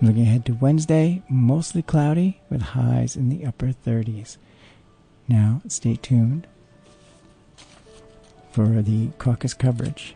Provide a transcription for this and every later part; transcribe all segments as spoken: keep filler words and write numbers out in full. Looking ahead to Wednesday, mostly cloudy with highs in the upper thirties. Now, stay tuned for the caucus coverage.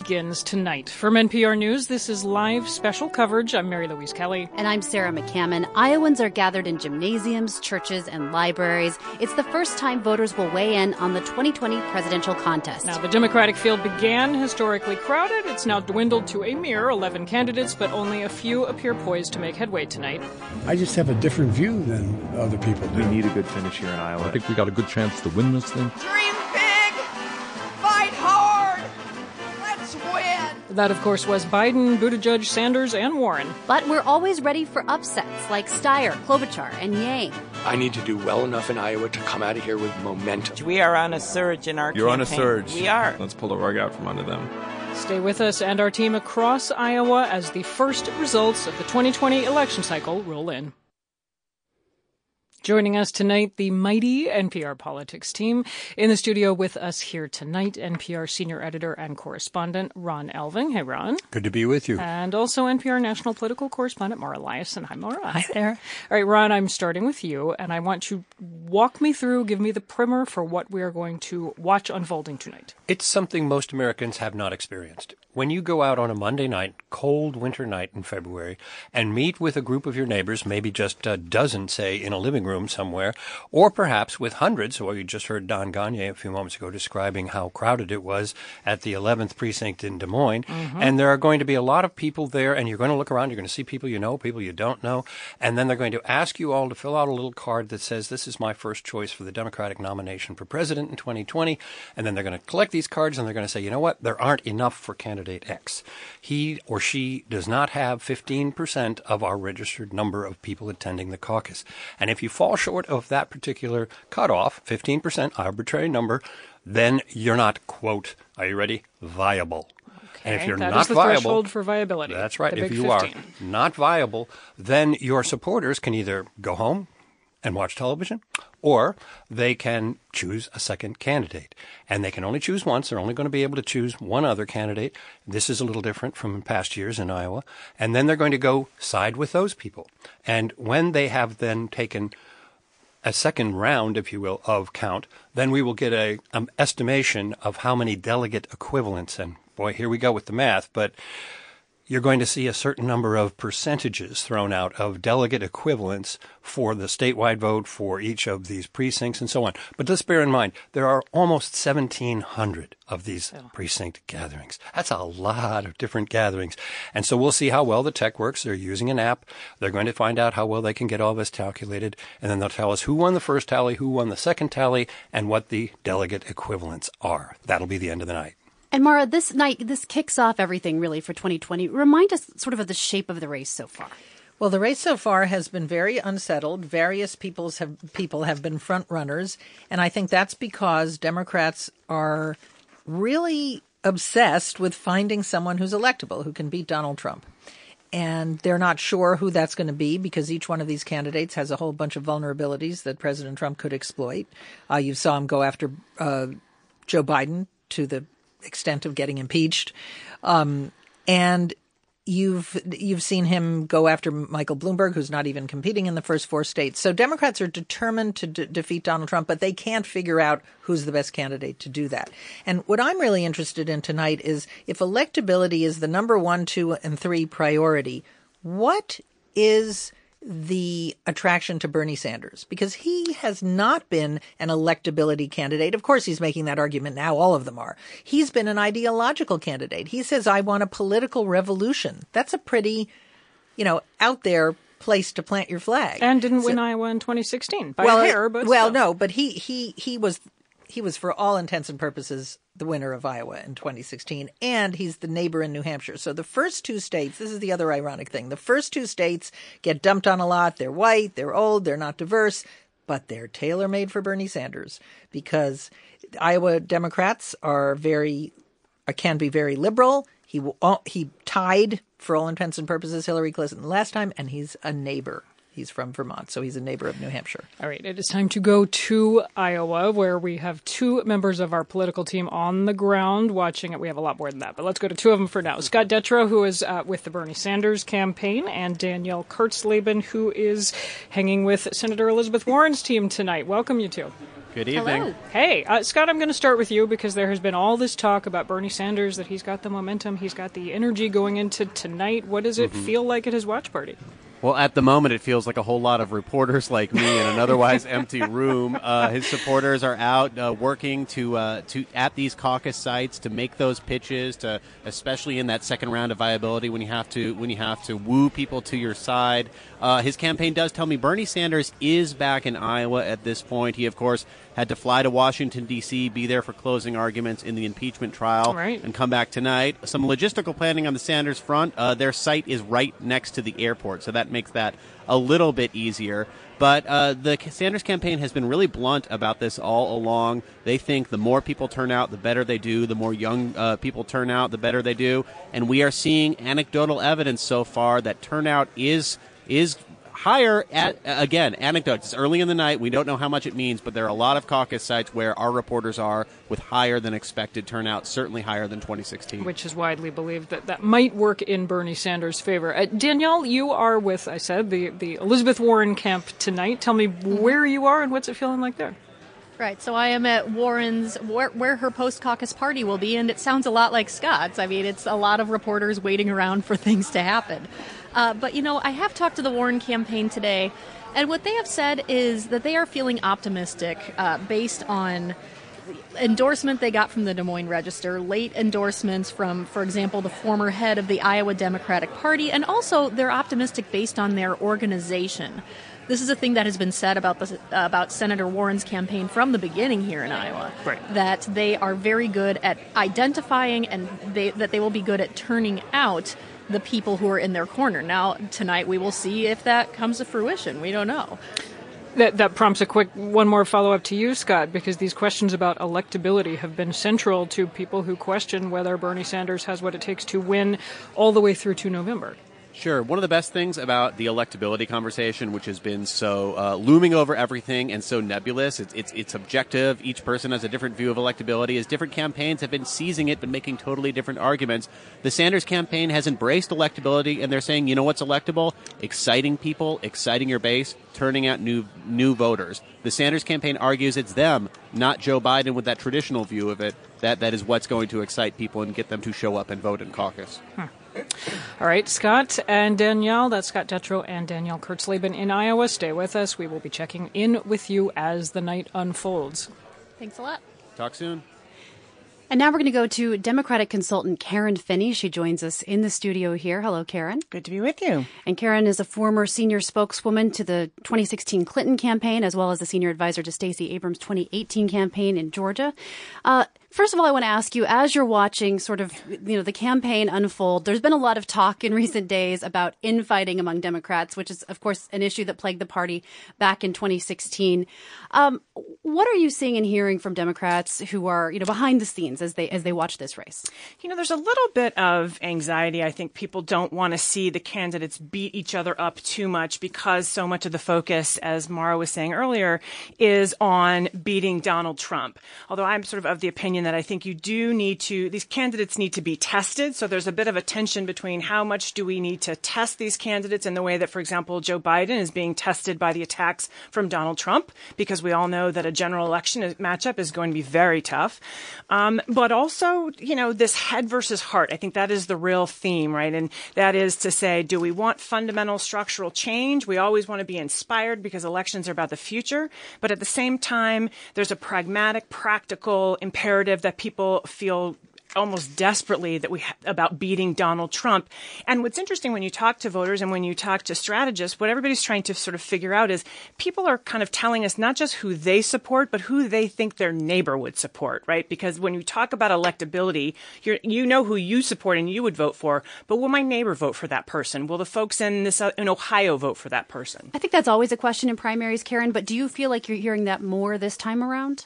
Begins tonight. From N P R News, this is live special coverage. I'm Mary Louise Kelly. And I'm Sarah McCammon. Iowans are gathered in gymnasiums, churches, and libraries. It's the first time voters will weigh in on the twenty twenty presidential contest. Now, the Democratic field began historically crowded. It's now dwindled to a mere eleven candidates, but only a few appear poised to make headway tonight. I just have a different view than other people do. We need a good finish here in Iowa. I think we got a good chance to win this thing. Dream big! Fight hard! That, of course, was Biden, Buttigieg, Sanders, and Warren. But we're always ready for upsets like Steyer, Klobuchar, and Yang. I need to do well enough in Iowa to come out of here with momentum. We are on a surge in our You're campaign. On a surge. We are. Let's pull the rug out from under them. Stay with us and our team across Iowa as the first results of the twenty twenty election cycle roll in. Joining us tonight, the mighty N P R politics team. In the studio with us here tonight, N P R senior editor and correspondent Ron Elving. Hey, Ron. Good to be with you. And also N P R national political correspondent Mara Liasson. Hi, Mara. Hi there. All right, Ron, I'm starting with you, and I want you to walk me through, give me the primer for what we are going to watch unfolding tonight. It's something most Americans have not experienced. When you go out on a Monday night, cold winter night in February, and meet with a group of your neighbors, maybe just a dozen, say, in a living room, room somewhere, or perhaps with hundreds, or you just heard Don Gagne a few moments ago describing how crowded it was at the eleventh precinct in Des Moines, mm-hmm. and there are going to be a lot of people there, and you're going to look around, you're going to see people you know, people you don't know, and then they're going to ask you all to fill out a little card that says, this is my first choice for the Democratic nomination for president in twenty twenty, and then they're going to collect these cards, and they're going to say, you know what, there aren't enough for candidate X. He or she does not have fifteen percent of our registered number of people attending the caucus, and if you fall short of that particular cutoff, fifteen percent arbitrary number, then you're not, quote, are you ready, viable. Okay, and if you're not viable, that is the threshold for viability. That's right. If you are not viable, then your supporters can either go home and watch television, or they can choose a second candidate. And they can only choose once. They're only going to be able to choose one other candidate. This is a little different from past years in Iowa. And then they're going to go side with those people. And when they have then taken a second round, if you will, of count, then we will get a um, estimation of how many delegate equivalents. And boy, here we go with the math. But you're going to see a certain number of percentages thrown out of delegate equivalents for the statewide vote for each of these precincts and so on. But let's bear in mind, there are almost seventeen hundred of these oh. precinct gatherings. That's a lot of different gatherings. And so we'll see how well the tech works. They're using an app. They're going to find out how well they can get all this calculated. And then they'll tell us who won the first tally, who won the second tally, and what the delegate equivalents are. That'll be the end of the night. And Mara, this night, this kicks off everything really for twenty twenty. Remind us sort of of the shape of the race so far. Well, the race so far has been very unsettled. Various peoples have, people have been front runners. And I think that's because Democrats are really obsessed with finding someone who's electable, who can beat Donald Trump. And they're not sure who that's going to be because each one of these candidates has a whole bunch of vulnerabilities that President Trump could exploit. Uh, you saw him go after uh, Joe Biden to the extent of getting impeached. Um, and you've you've seen him go after Michael Bloomberg, who's not even competing in the first four states. So Democrats are determined to d- defeat Donald Trump, but they can't figure out who's the best candidate to do that. And what I'm really interested in tonight is if electability is the number one, two, and three priority, what is the attraction to Bernie Sanders, because he has not been an electability candidate. Of course, he's making that argument now. All of them are. He's been an ideological candidate. He says, I want a political revolution. That's a pretty, you know, out there place to plant your flag. And didn't so, win Iowa in twenty sixteen by well, hair, but Well, still. no, but he, he, he was he was for all intents and purposes the winner of Iowa in twenty sixteen, and he's the neighbor in New Hampshire. So the first two states, this is the other ironic thing, the first two states get dumped on a lot. They're white, they're old, they're not diverse, but they're tailor-made for Bernie Sanders because Iowa Democrats are very, can be very liberal. He will, he tied, for all intents and purposes, Hillary Clinton last time, and he's a neighbor. He's from Vermont, so he's a neighbor of New Hampshire. All right. It is time to go to Iowa, where we have two members of our political team on the ground watching it. We have a lot more than that, but let's go to two of them for now. Scott Detrow, who is uh, with the Bernie Sanders campaign, and Danielle Kurtzleben, who is hanging with Senator Elizabeth Warren's team tonight. Welcome, you two. Good evening. Hello. Hey, uh, Scott, I'm going to start with you because there has been all this talk about Bernie Sanders, that he's got the momentum, he's got the energy going into tonight. What does it mm-hmm. feel like at his watch party? Well, at the moment, it feels like a whole lot of reporters like me in an otherwise empty room. Uh, his supporters are out uh, working to uh, to at these caucus sites to make those pitches, to especially in that second round of viability when you have to when you have to woo people to your side. Uh, his campaign does tell me Bernie Sanders is back in Iowa at this point. He, of course, had to fly to Washington, D C, be there for closing arguments in the impeachment trial, right. and come back tonight. Some logistical planning on the Sanders front. Uh, their site is right next to the airport, so that makes that a little bit easier. But uh, the Sanders campaign has been really blunt about this all along. They think the more people turn out, the better they do. The more young uh, people turn out, the better they do. And we are seeing anecdotal evidence so far that turnout is... is higher at, again, anecdotes. It's early in the night. We don't know how much it means, but there are a lot of caucus sites where our reporters are with higher than expected turnout, certainly higher than twenty sixteen. Which is widely believed that that might work in Bernie Sanders' favor. Uh, Danielle, you are with, I said, the, the Elizabeth Warren camp tonight. Tell me where you are and what's it feeling like there? Right. So I am at Warren's, where, where her post-caucus party will be, and it sounds a lot like Scott's. I mean, it's a lot of reporters waiting around for things to happen. Uh, but, you know, I have talked to the Warren campaign today, and what they have said is that they are feeling optimistic uh, based on endorsement they got from the Des Moines Register, late endorsements from, for example, the former head of the Iowa Democratic Party, and also they're optimistic based on their organization. This is a thing that has been said about the, about Senator Warren's campaign from the beginning here in Iowa, right. that they are very good at identifying and they, that they will be good at turning out the people who are in their corner. Now, tonight we will see if that comes to fruition. We don't know. That, that prompts a quick one more follow-up to you, Scott, because these questions about electability have been central to people who question whether Bernie Sanders has what it takes to win all the way through to November. Sure. One of the best things about the electability conversation, which has been so uh, looming over everything and so nebulous, it's, it's it's subjective. Each person has a different view of electability, as different campaigns have been seizing it but making totally different arguments. The Sanders campaign has embraced electability, and they're saying, you know what's electable? Exciting people, exciting your base, turning out new new voters. The Sanders campaign argues it's them, not Joe Biden with that traditional view of it. That that is what's going to excite people and get them to show up and vote in caucus. Huh. All right, Scott and Danielle. That's Scott Detrow and Danielle Kurtzleben in Iowa. Stay with us. We will be checking in with you as the night unfolds. Thanks a lot. Talk soon. And now we're going to go to Democratic consultant Karen Finney. She joins us in the studio here. Hello, Karen. Good to be with you. And Karen is a former senior spokeswoman to the twenty sixteen Clinton campaign, as well as a senior advisor to Stacey Abrams' twenty eighteen campaign in Georgia. Uh, First of all, I want to ask you, as you're watching sort of, you know, the campaign unfold, there's been a lot of talk in recent days about infighting among Democrats, which is, of course, an issue that plagued the party back in twenty sixteen. Um, what are you seeing and hearing from Democrats who are, you know, behind the scenes as they as they watch this race? You know, there's a little bit of anxiety. I think people don't want to see the candidates beat each other up too much because so much of the focus, as Mara was saying earlier, is on beating Donald Trump. Although I'm sort of of the opinion that I think you do need to, these candidates need to be tested. So there's a bit of a tension between how much do we need to test these candidates in the way that, for example, Joe Biden is being tested by the attacks from Donald Trump, because we all know that a general election matchup is going to be very tough. Um, but also, you know, this head versus heart, I think that is the real theme, right? And that is to say, do we want fundamental structural change? We always want to be inspired because elections are about the future. But at the same time, there's a pragmatic, practical imperative that people feel almost desperately that we ha- about beating Donald Trump. And what's interesting when you talk to voters and when you talk to strategists, what everybody's trying to sort of figure out is people are kind of telling us not just who they support, but who they think their neighbor would support, right? Because when you talk about electability, you're, you know who you support and you would vote for, but will my neighbor vote for that person? Will the folks in this uh, in Ohio vote for that person? I think that's always a question in primaries, Karen, but do you feel like you're hearing that more this time around?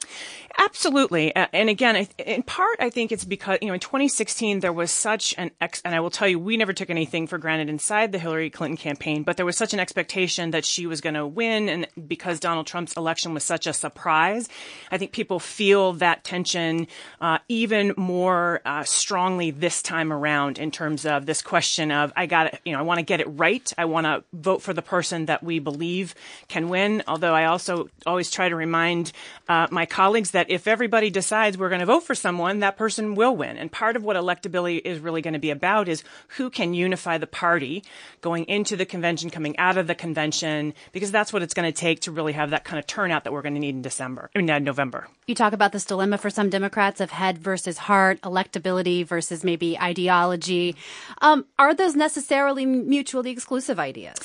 Absolutely. Uh, and again, I th- in part, I think it's because was, you know, in twenty sixteen, there was such an ex, and I will tell you, we never took anything for granted inside the Hillary Clinton campaign, but there was such an expectation that she was going to win. And because Donald Trump's election was such a surprise, I think people feel that tension uh, even more uh, strongly this time around in terms of this question of, I got it, you know, I want to get it right. I want to vote for the person that we believe can win. Although I also always try to remind uh, my colleagues that if everybody decides we're going to vote for someone, that person will win. And part of what electability is really going to be about is who can unify the party going into the convention, coming out of the convention, because that's what it's going to take to really have that kind of turnout that we're going to need in December, I mean, uh, November. You talk about this dilemma for some Democrats of head versus heart, electability versus maybe ideology. Um, are those necessarily mutually exclusive ideas?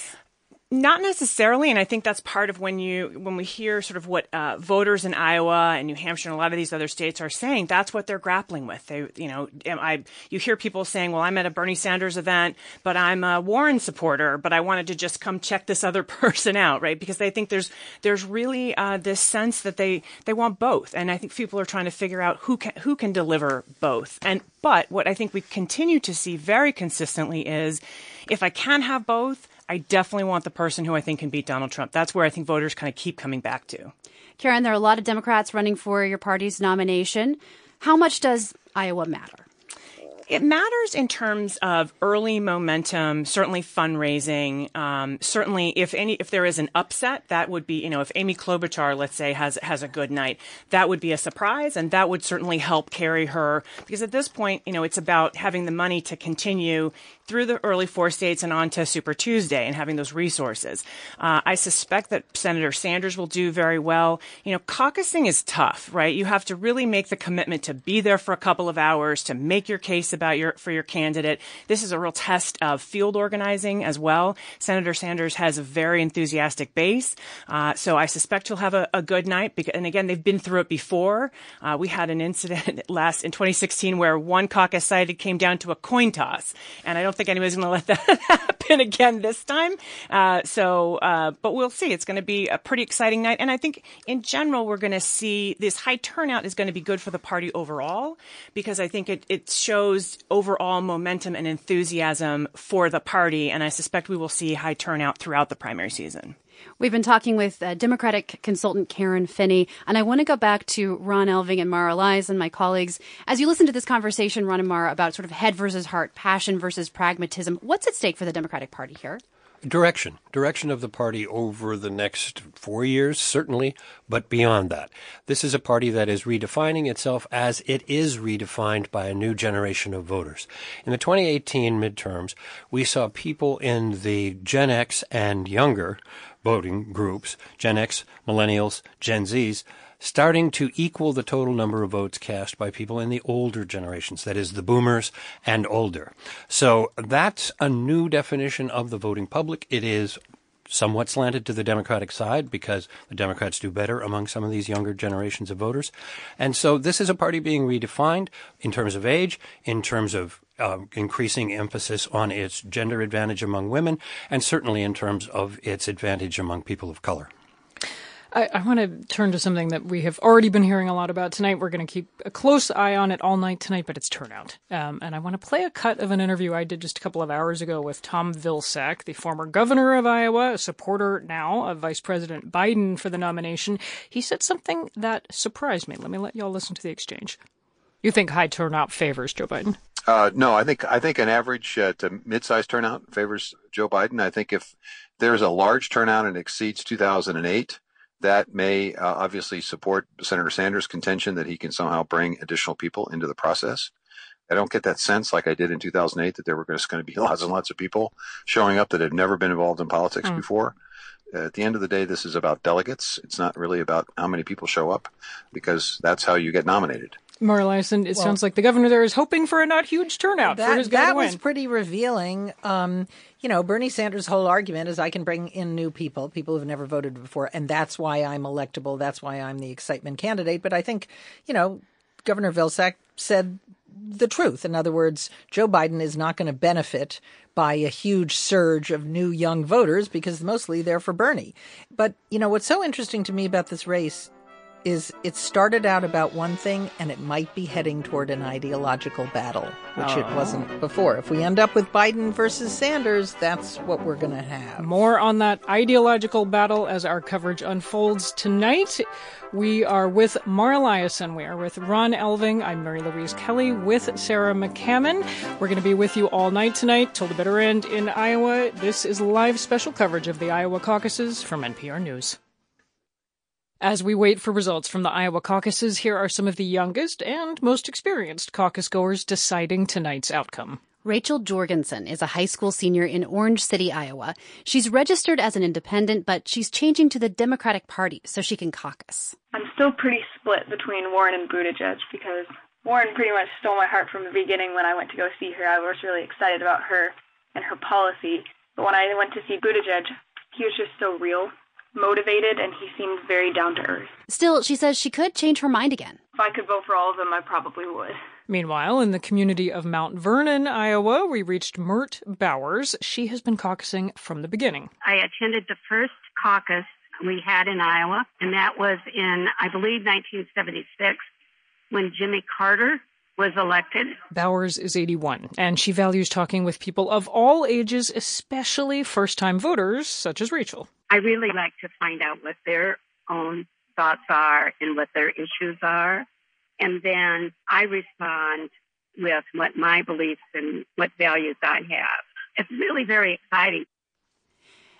Not necessarily, and I think that's part of when you when we hear sort of what uh, voters in Iowa and New Hampshire and a lot of these other states are saying. That's what they're grappling with. They, you know, I you hear people saying, "Well, I'm at a Bernie Sanders event, but I'm a Warren supporter, but I wanted to just come check this other person out," right? Because they think there's there's really uh, this sense that they they want both, and I think people are trying to figure out who can who can deliver both. And but what I think we continue to see very consistently is, if I can have both, I definitely want the person who I think can beat Donald Trump. That's where I think voters kind of keep coming back to. Karen, there are a lot of Democrats running for your party's nomination. How much does Iowa matter? It matters in terms of early momentum, certainly fundraising. Um, certainly, if any, if there is an upset, that would be, you know, if Amy Klobuchar, let's say, has has a good night, that would be a surprise, and that would certainly help carry her. Because at this point, you know, it's about having the money to continue through the early four states and on to Super Tuesday and having those resources. Uh, I suspect that Senator Sanders will do very well. You know, caucusing is tough, right? You have to really make the commitment to be there for a couple of hours to make your case about about your for your candidate. This is a real test of field organizing as well. Senator Sanders has a very enthusiastic base, uh, so I suspect he'll have a, a good night. Because, and again, they've been through it before. Uh, we had an incident last in twenty sixteen where one caucus side came down to a coin toss, and I don't think anybody's going to let that happen again this time. Uh, so, uh, but we'll see. It's going to be a pretty exciting night, and I think in general we're going to see this high turnout is going to be good for the party overall, because I think it it shows overall momentum and enthusiasm for the party, and I suspect we will see high turnout throughout the primary season. We've been talking with uh, Democratic consultant Karen Finney, and I want to go back to Ron Elving and Mara Liasson and my colleagues. As you listen to this conversation, Ron and Mara, about sort of head versus heart, passion versus pragmatism, what's at stake for the Democratic Party here? Direction. Direction of the party over the next four years, certainly, but beyond that. This is a party that is redefining itself as it is redefined by a new generation of voters. In the twenty eighteen midterms, we saw people in the Gen X and younger voting groups, Gen X, Millennials, Gen Zs, starting to equal the total number of votes cast by people in the older generations, that is, the boomers and older. So that's a new definition of the voting public. It is somewhat slanted to the Democratic side because the Democrats do better among some of these younger generations of voters. And so this is a party being redefined in terms of age, in terms of uh, increasing emphasis on its gender advantage among women, and certainly in terms of its advantage among people of color. I, I want to turn to something that we have already been hearing a lot about tonight. We're going to keep a close eye on it all night tonight, but it's turnout. Um, and I want to play a cut of an interview I did just a couple of hours ago with Tom Vilsack, the former governor of Iowa, a supporter now of Vice President Biden for the nomination. He said something that surprised me. Let me let you all listen to the exchange. You think high turnout favors Joe Biden? Uh, no, I think I think an average uh, to mid-sized turnout favors Joe Biden. I think if there's a large turnout and exceeds two thousand eight, that may uh, obviously support Senator Sanders' contention that he can somehow bring additional people into the process. I don't get that sense like I did in two thousand eight that there were just going to be lots and lots of people showing up that have never been involved in politics mm. before. Uh, at the end of the day, this is about delegates. It's not really about how many people show up, because that's how you get nominated. Mara Liasson, it well, sounds like the governor there is hoping for a not huge turnout that, for his guy to win. That was pretty revealing. Um, you know, Bernie Sanders' whole argument is I can bring in new people, people who've never voted before, and that's why I'm electable. That's why I'm the excitement candidate. But I think, you know, Governor Vilsack said the truth. In other words, Joe Biden is not going to benefit by a huge surge of new young voters because mostly they're for Bernie. But, you know, what's so interesting to me about this race is it started out about one thing, and it might be heading toward an ideological battle, which oh. it wasn't before. If we end up with Biden versus Sanders, that's what we're going to have. More on that ideological battle as our coverage unfolds tonight. We are with Mara Liasson. We are with Ron Elving. I'm Mary Louise Kelly with Sarah McCammon. We're going to be with you all night tonight till the bitter end in Iowa. This is live special coverage of the Iowa caucuses from N P R News. As we wait for results from the Iowa caucuses, here are some of the youngest and most experienced caucus goers deciding tonight's outcome. Rachel Jorgensen is a high school senior in Orange City, Iowa. She's registered as an independent, but she's changing to the Democratic Party so she can caucus. I'm still pretty split between Warren and Buttigieg because Warren pretty much stole my heart from the beginning when I went to go see her. I was really excited about her and her policy. But when I went to see Buttigieg, he was just so real. Motivated, and he seemed very down to earth. Still, she says she could change her mind again. If I could vote for all of them, I probably would. Meanwhile, in the community of Mount Vernon, Iowa, we reached Mert Bowers. She has been caucusing from the beginning. I attended the first caucus we had in Iowa, and that was in, I believe, nineteen seventy-six, when Jimmy Carter was elected. Bowers is eighty-one, and she values talking with people of all ages, especially first-time voters such as Rachel. I really like to find out what their own thoughts are and what their issues are, and then I respond with what my beliefs and what values I have. It's really very exciting.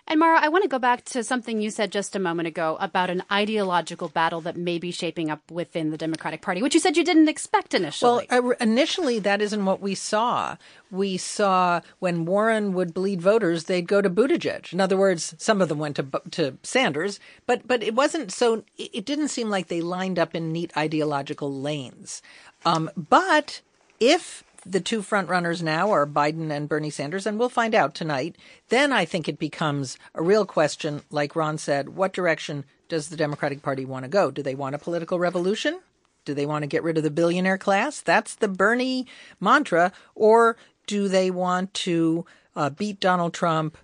And Mara, I want to go back to something you said just a moment ago about an ideological battle that may be shaping up within the Democratic Party, which you said you didn't expect initially. Well, initially, that isn't what we saw. We saw when Warren would bleed voters, they'd go to Buttigieg. In other words, some of them went to to Sanders, but but it wasn't so. It didn't seem like they lined up in neat ideological lanes. Um, but if the two front runners now are Biden and Bernie Sanders, and we'll find out tonight. Then I think it becomes a real question, like Ron said, what direction does the Democratic Party want to go? Do they want a political revolution? Do they want to get rid of the billionaire class? That's the Bernie mantra. Or do they want to uh, beat Donald Trump,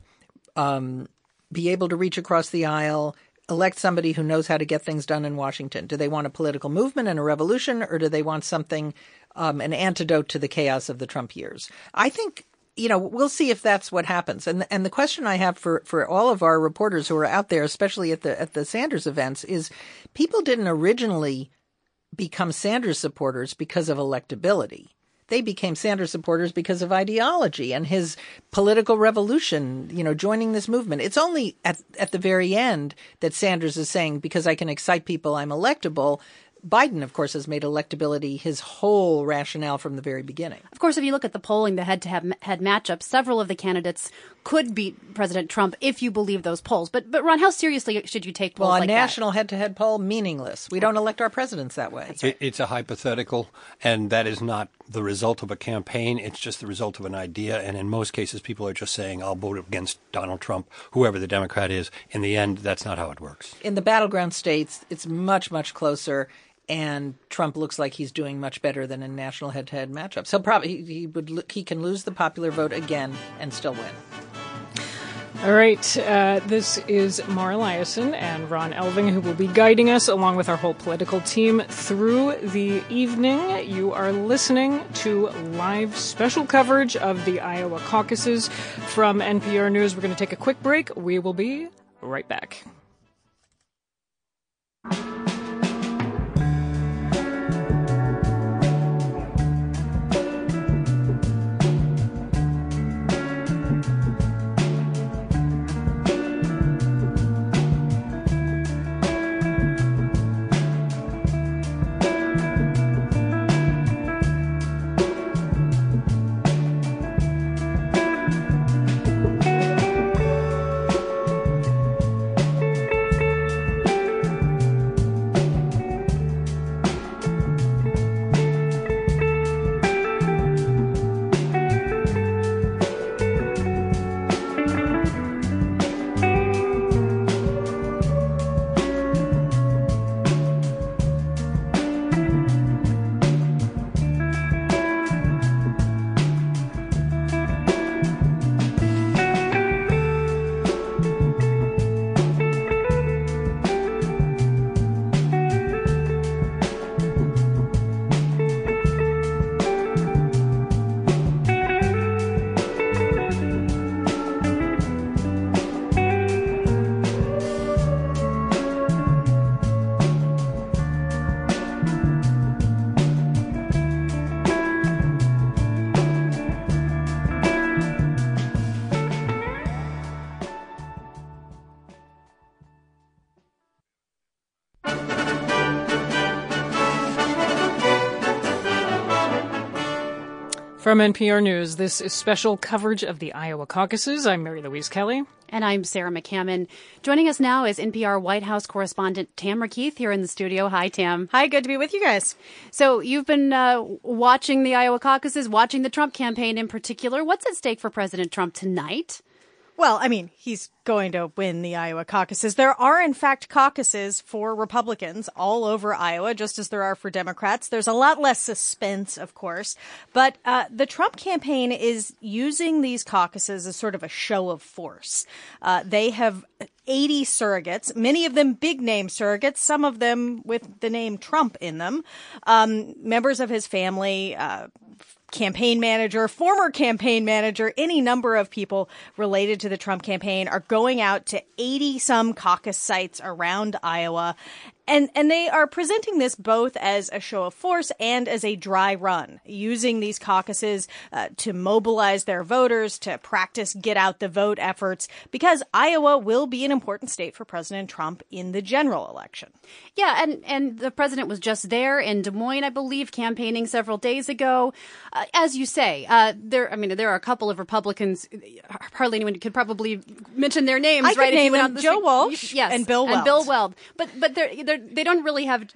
um, be able to reach across the aisle, elect somebody who knows how to get things done in Washington? Do they want a political movement and a revolution, or do they want something Um, an antidote to the chaos of the Trump years? I think, you know, we'll see if that's what happens. And and the question I have for, for all of our reporters who are out there, especially at the at the Sanders events, is people didn't originally become Sanders supporters because of electability. They became Sanders supporters because of ideology and his political revolution, you know, joining this movement. It's only at at the very end that Sanders is saying, because I can excite people, I'm electable. Biden, of course, has made electability his whole rationale from the very beginning. Of course, if you look at the polling, the head-to-head matchup, several of the candidates could beat President Trump if you believe those polls. But, but Ron, how seriously should you take polls like that? Well, a national head-to-head poll, meaningless. We don't elect our presidents that way. That's right. It's a hypothetical, and that is not the result of a campaign. It's just the result of an idea. And in most cases, people are just saying, I'll vote against Donald Trump, whoever the Democrat is. In the end, that's not how it works. In the battleground states, it's much, much closer. And Trump looks like he's doing much better than in national head-to-head matchups. So probably he would he can lose the popular vote again and still win. All right. Uh, this is Mara Liasson and Ron Elving, who will be guiding us along with our whole political team through the evening. You are listening to live special coverage of the Iowa caucuses from N P R News. We're going to take a quick break. We will be right back. From N P R News, this is special coverage of the Iowa caucuses. I'm Mary Louise Kelly. And I'm Sarah McCammon. Joining us now is N P R White House correspondent Tamara Keith here in the studio. Hi, Tam. Hi, good to be with you guys. So you've been uh, watching the Iowa caucuses, watching the Trump campaign in particular. What's at stake for President Trump tonight? Well, I mean, he's going to win the Iowa caucuses. There are, in fact, caucuses for Republicans all over Iowa, just as there are for Democrats. There's a lot less suspense, of course. But uh, the Trump campaign is using these caucuses as sort of a show of force. Uh, they have eighty surrogates, many of them big name surrogates, some of them with the name Trump in them, um, members of his family, uh campaign manager, former campaign manager, any number of people related to the Trump campaign are going out to eighty some caucus sites around Iowa. And and they are presenting this both as a show of force and as a dry run, using these caucuses uh, to mobilize their voters, to practice get out the vote efforts, because Iowa will be an important state for President Trump in the general election. Yeah, and, and the president was just there in Des Moines, I believe, campaigning several days ago. Uh, as you say, uh, there I mean, there are a couple of Republicans. Hardly anyone could probably mention their names, I right? I could name them. The Joe Walsh yes, and Bill Weld. And Bill Weld. But, but they're, they're They don't really have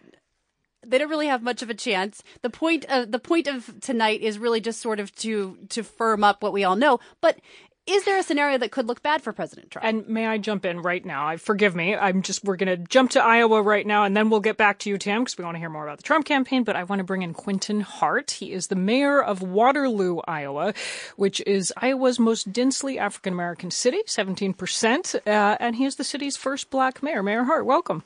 they don't really have much of a chance. The point of the point of tonight is really just sort of to to firm up what we all know. But is there a scenario that could look bad for President Trump? And may I jump in right now? I forgive me. I'm just we're going to jump to Iowa right now, and then we'll get back to you, Tam, because we want to hear more about the Trump campaign. But I want to bring in Quentin Hart. He is the mayor of Waterloo, Iowa, which is Iowa's most densely African-American city, seventeen percent. Uh, and he is the city's first black mayor. Mayor Hart, welcome.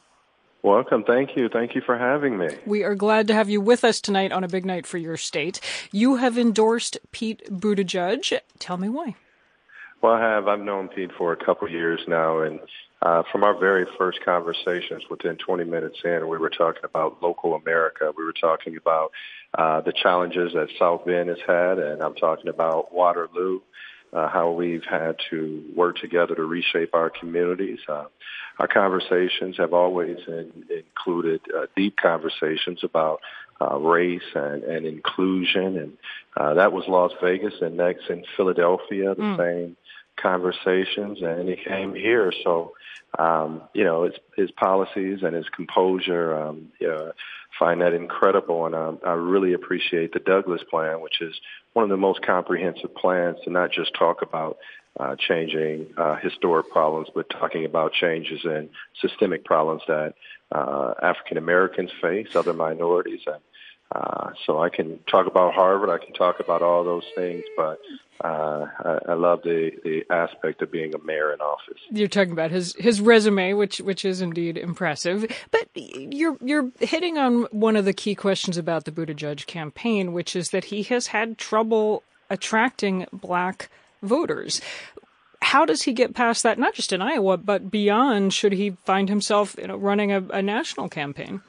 Welcome. Thank you. Thank you for having me. We are glad to have you with us tonight on a big night for your state. You have endorsed Pete Buttigieg. Tell me why. Well, I have. I've known Pete for a couple of years now. And uh, from our very first conversations, within twenty minutes in, we were talking about local America. We were talking about uh, the challenges that South Bend has had. And I'm talking about Waterloo. Uh, how we've had to work together to reshape our communities. Uh, our conversations have always in, included uh, deep conversations about uh, race and, and inclusion. And uh, that was Las Vegas, and next in Philadelphia, the mm. same conversations. And he came here. So, um, you know, his, his policies and his composure, um, you know, find that incredible, and um, I really appreciate the Douglas plan, which is one of the most comprehensive plans to not just talk about uh, changing uh, historic problems, but talking about changes in systemic problems that uh, African Americans face, other minorities. And uh, so I can talk about Harvard, I can talk about all those things, but Uh, I, I love the, the aspect of being a mayor in office. You're talking about his, his resume, which which is indeed impressive. But you're you're hitting on one of the key questions about the Buttigieg campaign, which is that he has had trouble attracting black voters. How does he get past that, not just in Iowa, but beyond, should he find himself, you know, running a, a national campaign?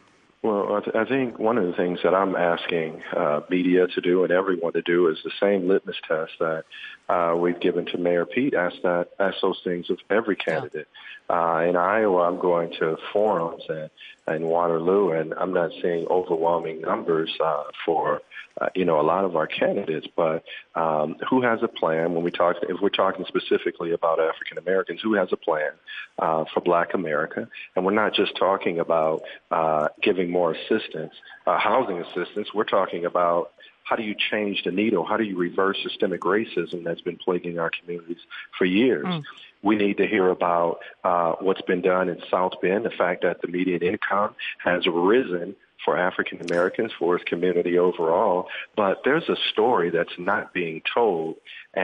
Well, I, th- I think one of the things that I'm asking uh, media to do and everyone to do is the same litmus test that uh, we've given to Mayor Pete. Ask that, ask those things of every candidate. Uh, in Iowa, I'm going to forums and, and Waterloo, and I'm not seeing overwhelming numbers uh, for uh, you know a lot of our candidates. But um, who has a plan when we talk? If we're talking specifically about African Americans, who has a plan uh, for Black America? And we're not just talking about uh, giving more assistance, uh, housing assistance. We're talking about how do you change the needle? How do you reverse systemic racism that's been plaguing our communities for years? Mm. We need to hear about uh, what's been done in South Bend, the fact that the median income has risen for African Americans, for its community overall. But there's a story that's not being told,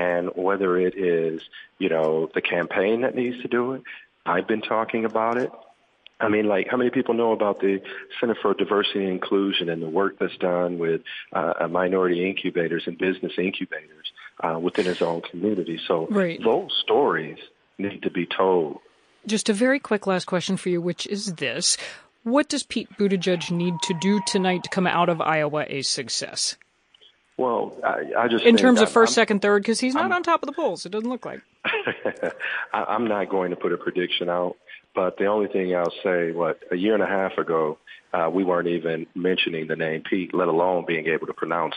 and whether it is, you know, the campaign that needs to do it, I've been talking about it. I mean, like, how many people know about the Center for Diversity and Inclusion and the work that's done with uh, minority incubators and business incubators uh, within his own community? So right. Those stories need to be told. Just a very quick last question for you, which is this. What does Pete Buttigieg need to do tonight to come out of Iowa a success? Well, I, I just in terms of I'm, first, I'm, second, third, because he's not I'm, on top of the polls. It doesn't look like. I, I'm not going to put a prediction out. But the only thing I'll say, what, a year and a half ago, uh, we weren't even mentioning the name Pete, let alone being able to pronounce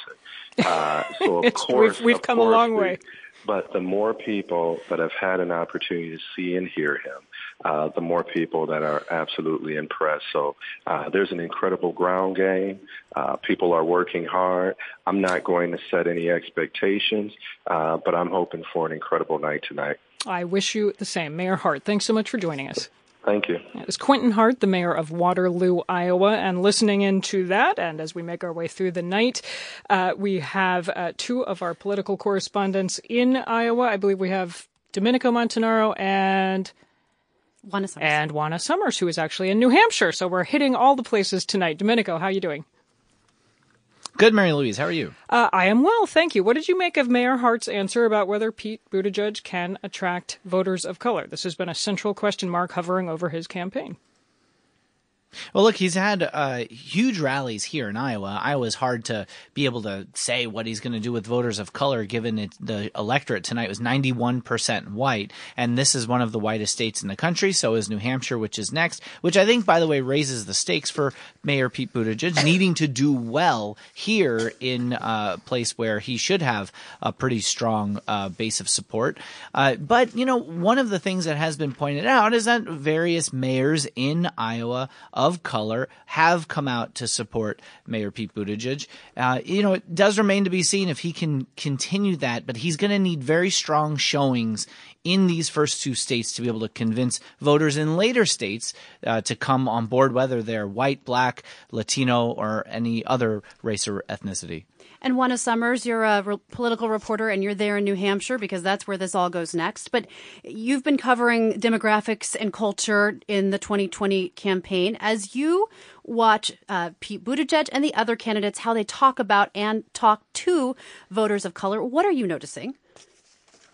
it. Uh, so, of course, we've, we've of come course, a long we, way. But the more people that have had an opportunity to see and hear him, uh, the more people that are absolutely impressed. So uh, there's an incredible ground game. Uh, people are working hard. I'm not going to set any expectations, uh, but I'm hoping for an incredible night tonight. I wish you the same. Mayor Hart, thanks so much for joining us. Thank you. It is Quentin Hart, the mayor of Waterloo, Iowa, and listening into that, and as we make our way through the night, uh, we have uh, two of our political correspondents in Iowa. I believe we have Domenico Montanaro and Juana Summers. and Juana Summers, who is actually in New Hampshire. So we're hitting all the places tonight. Domenico, how are you doing? Good, Mary Louise. How are you? Uh, I am well, thank you. What did you make of Mayor Hart's answer about whether Pete Buttigieg can attract voters of color? This has been a central question mark hovering over his campaign. Well, look, he's had uh, huge rallies here in Iowa. Iowa's hard to be able to say what he's going to do with voters of color, given it, the electorate tonight was ninety-one percent white. And this is one of the whitest states in the country. So is New Hampshire, which is next, which I think, by the way, raises the stakes for Mayor Pete Buttigieg needing to do well here in a place where he should have a pretty strong uh, base of support. Uh, but, you know, one of the things that has been pointed out is that various mayors in Iowa of color have come out to support Mayor Pete Buttigieg. Uh, you know, it does remain to be seen if he can continue that, but he's going to need very strong showings in these first two states to be able to convince voters in later states uh, to come on board, whether they're white, black, Latino, or any other race or ethnicity. And Juana Summers, you're a re- political reporter, and you're there in New Hampshire because that's where this all goes next. But you've been covering demographics and culture in the twenty twenty campaign. As you watch uh, Pete Buttigieg and the other candidates, how they talk about and talk to voters of color, what are you noticing?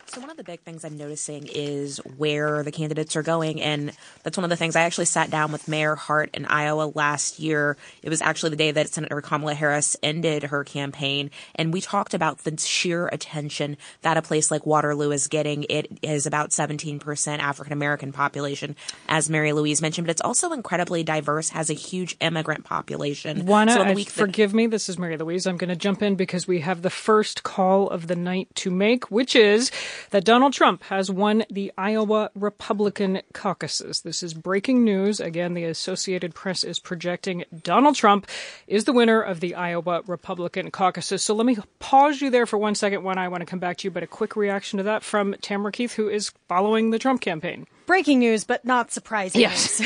So one of the big things I'm noticing is where the candidates are going, and that's one of the things. I actually sat down with Mayor Hart in Iowa last year. It was actually the day that Senator Kamala Harris ended her campaign, and we talked about the sheer attention that a place like Waterloo is getting. It is about seventeen percent African-American population, as Mary Louise mentioned, but it's also incredibly diverse, has a huge immigrant population. Juana, so that- forgive me, this is Mary Louise. I'm going to jump in because we have the first call of the night to make, which is that Donald Trump has won the Iowa Republican caucuses. This is breaking news. Again, the Associated Press is projecting Donald Trump is the winner of the Iowa Republican caucuses. So let me pause you there for one second. When I want to come back to you, but a quick reaction to that from Tamara Keith, who is following the Trump campaign. Breaking news, but not surprising. Yes.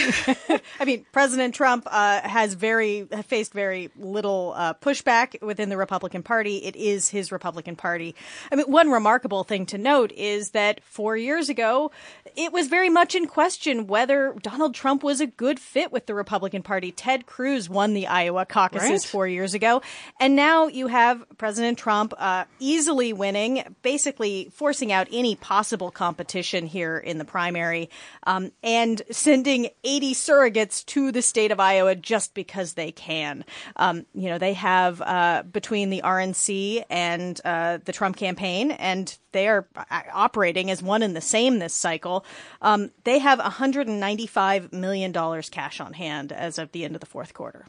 I mean, President Trump uh, has very faced very little uh, pushback within the Republican Party. It is his Republican Party. I mean, one remarkable thing to note is that four years ago, it was very much in question whether Donald Trump was a good fit with the Republican Party. Ted Cruz won the Iowa caucuses right. four years ago. And now you have President Trump uh, easily winning, basically forcing out any possible competition here in the primary. Um, and sending eighty surrogates to the state of Iowa just because they can. Um, you know, they have uh, between the R N C and uh, the Trump campaign, and they are operating as one and the same this cycle. Um, they have one hundred ninety-five million dollars cash on hand as of the end of the fourth quarter.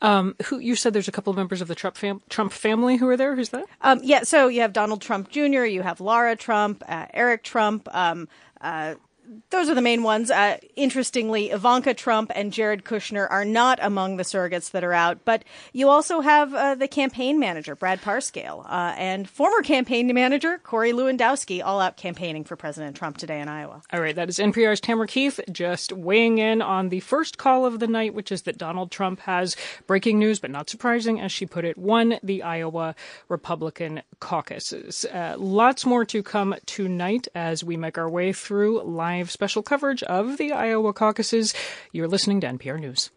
Um, who you said there's a couple of members of the Trump, fam- Trump family who are there? Who's that? Um, yeah, so you have Donald Trump Junior, you have Lara Trump, uh, Eric Trump, um, uh those are the main ones. Uh, interestingly, Ivanka Trump and Jared Kushner are not among the surrogates that are out. But you also have uh, the campaign manager, Brad Parscale, uh, and former campaign manager Corey Lewandowski, all out campaigning for President Trump today in Iowa. All right. That is N P R's Tamara Keith just weighing in on the first call of the night, which is that Donald Trump has, breaking news, but not surprising, as she put it, won the Iowa Republican caucuses. Uh, lots more to come tonight as we make our way through live special coverage of the Iowa caucuses. You're listening to N P R News.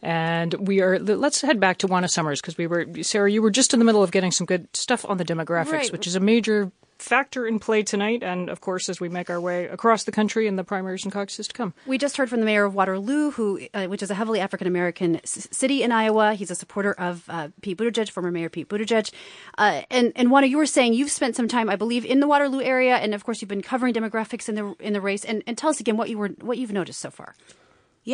And we are, let's head back to Juana Summers because we were, Sarah, you were just in the middle of getting some good stuff on the demographics, right. which is a major factor in play tonight and, of course, as we make our way across the country in the primaries and caucuses to come. We just heard from the mayor of Waterloo, who, uh, which is a heavily African-American c- city in Iowa. He's a supporter of uh, Pete Buttigieg, former Mayor Pete Buttigieg. Uh, and, and Juana, you were saying you've spent some time, I believe, in the Waterloo area. And, of course, you've been covering demographics in the in the race. And, and tell us again what you were what you've noticed so far.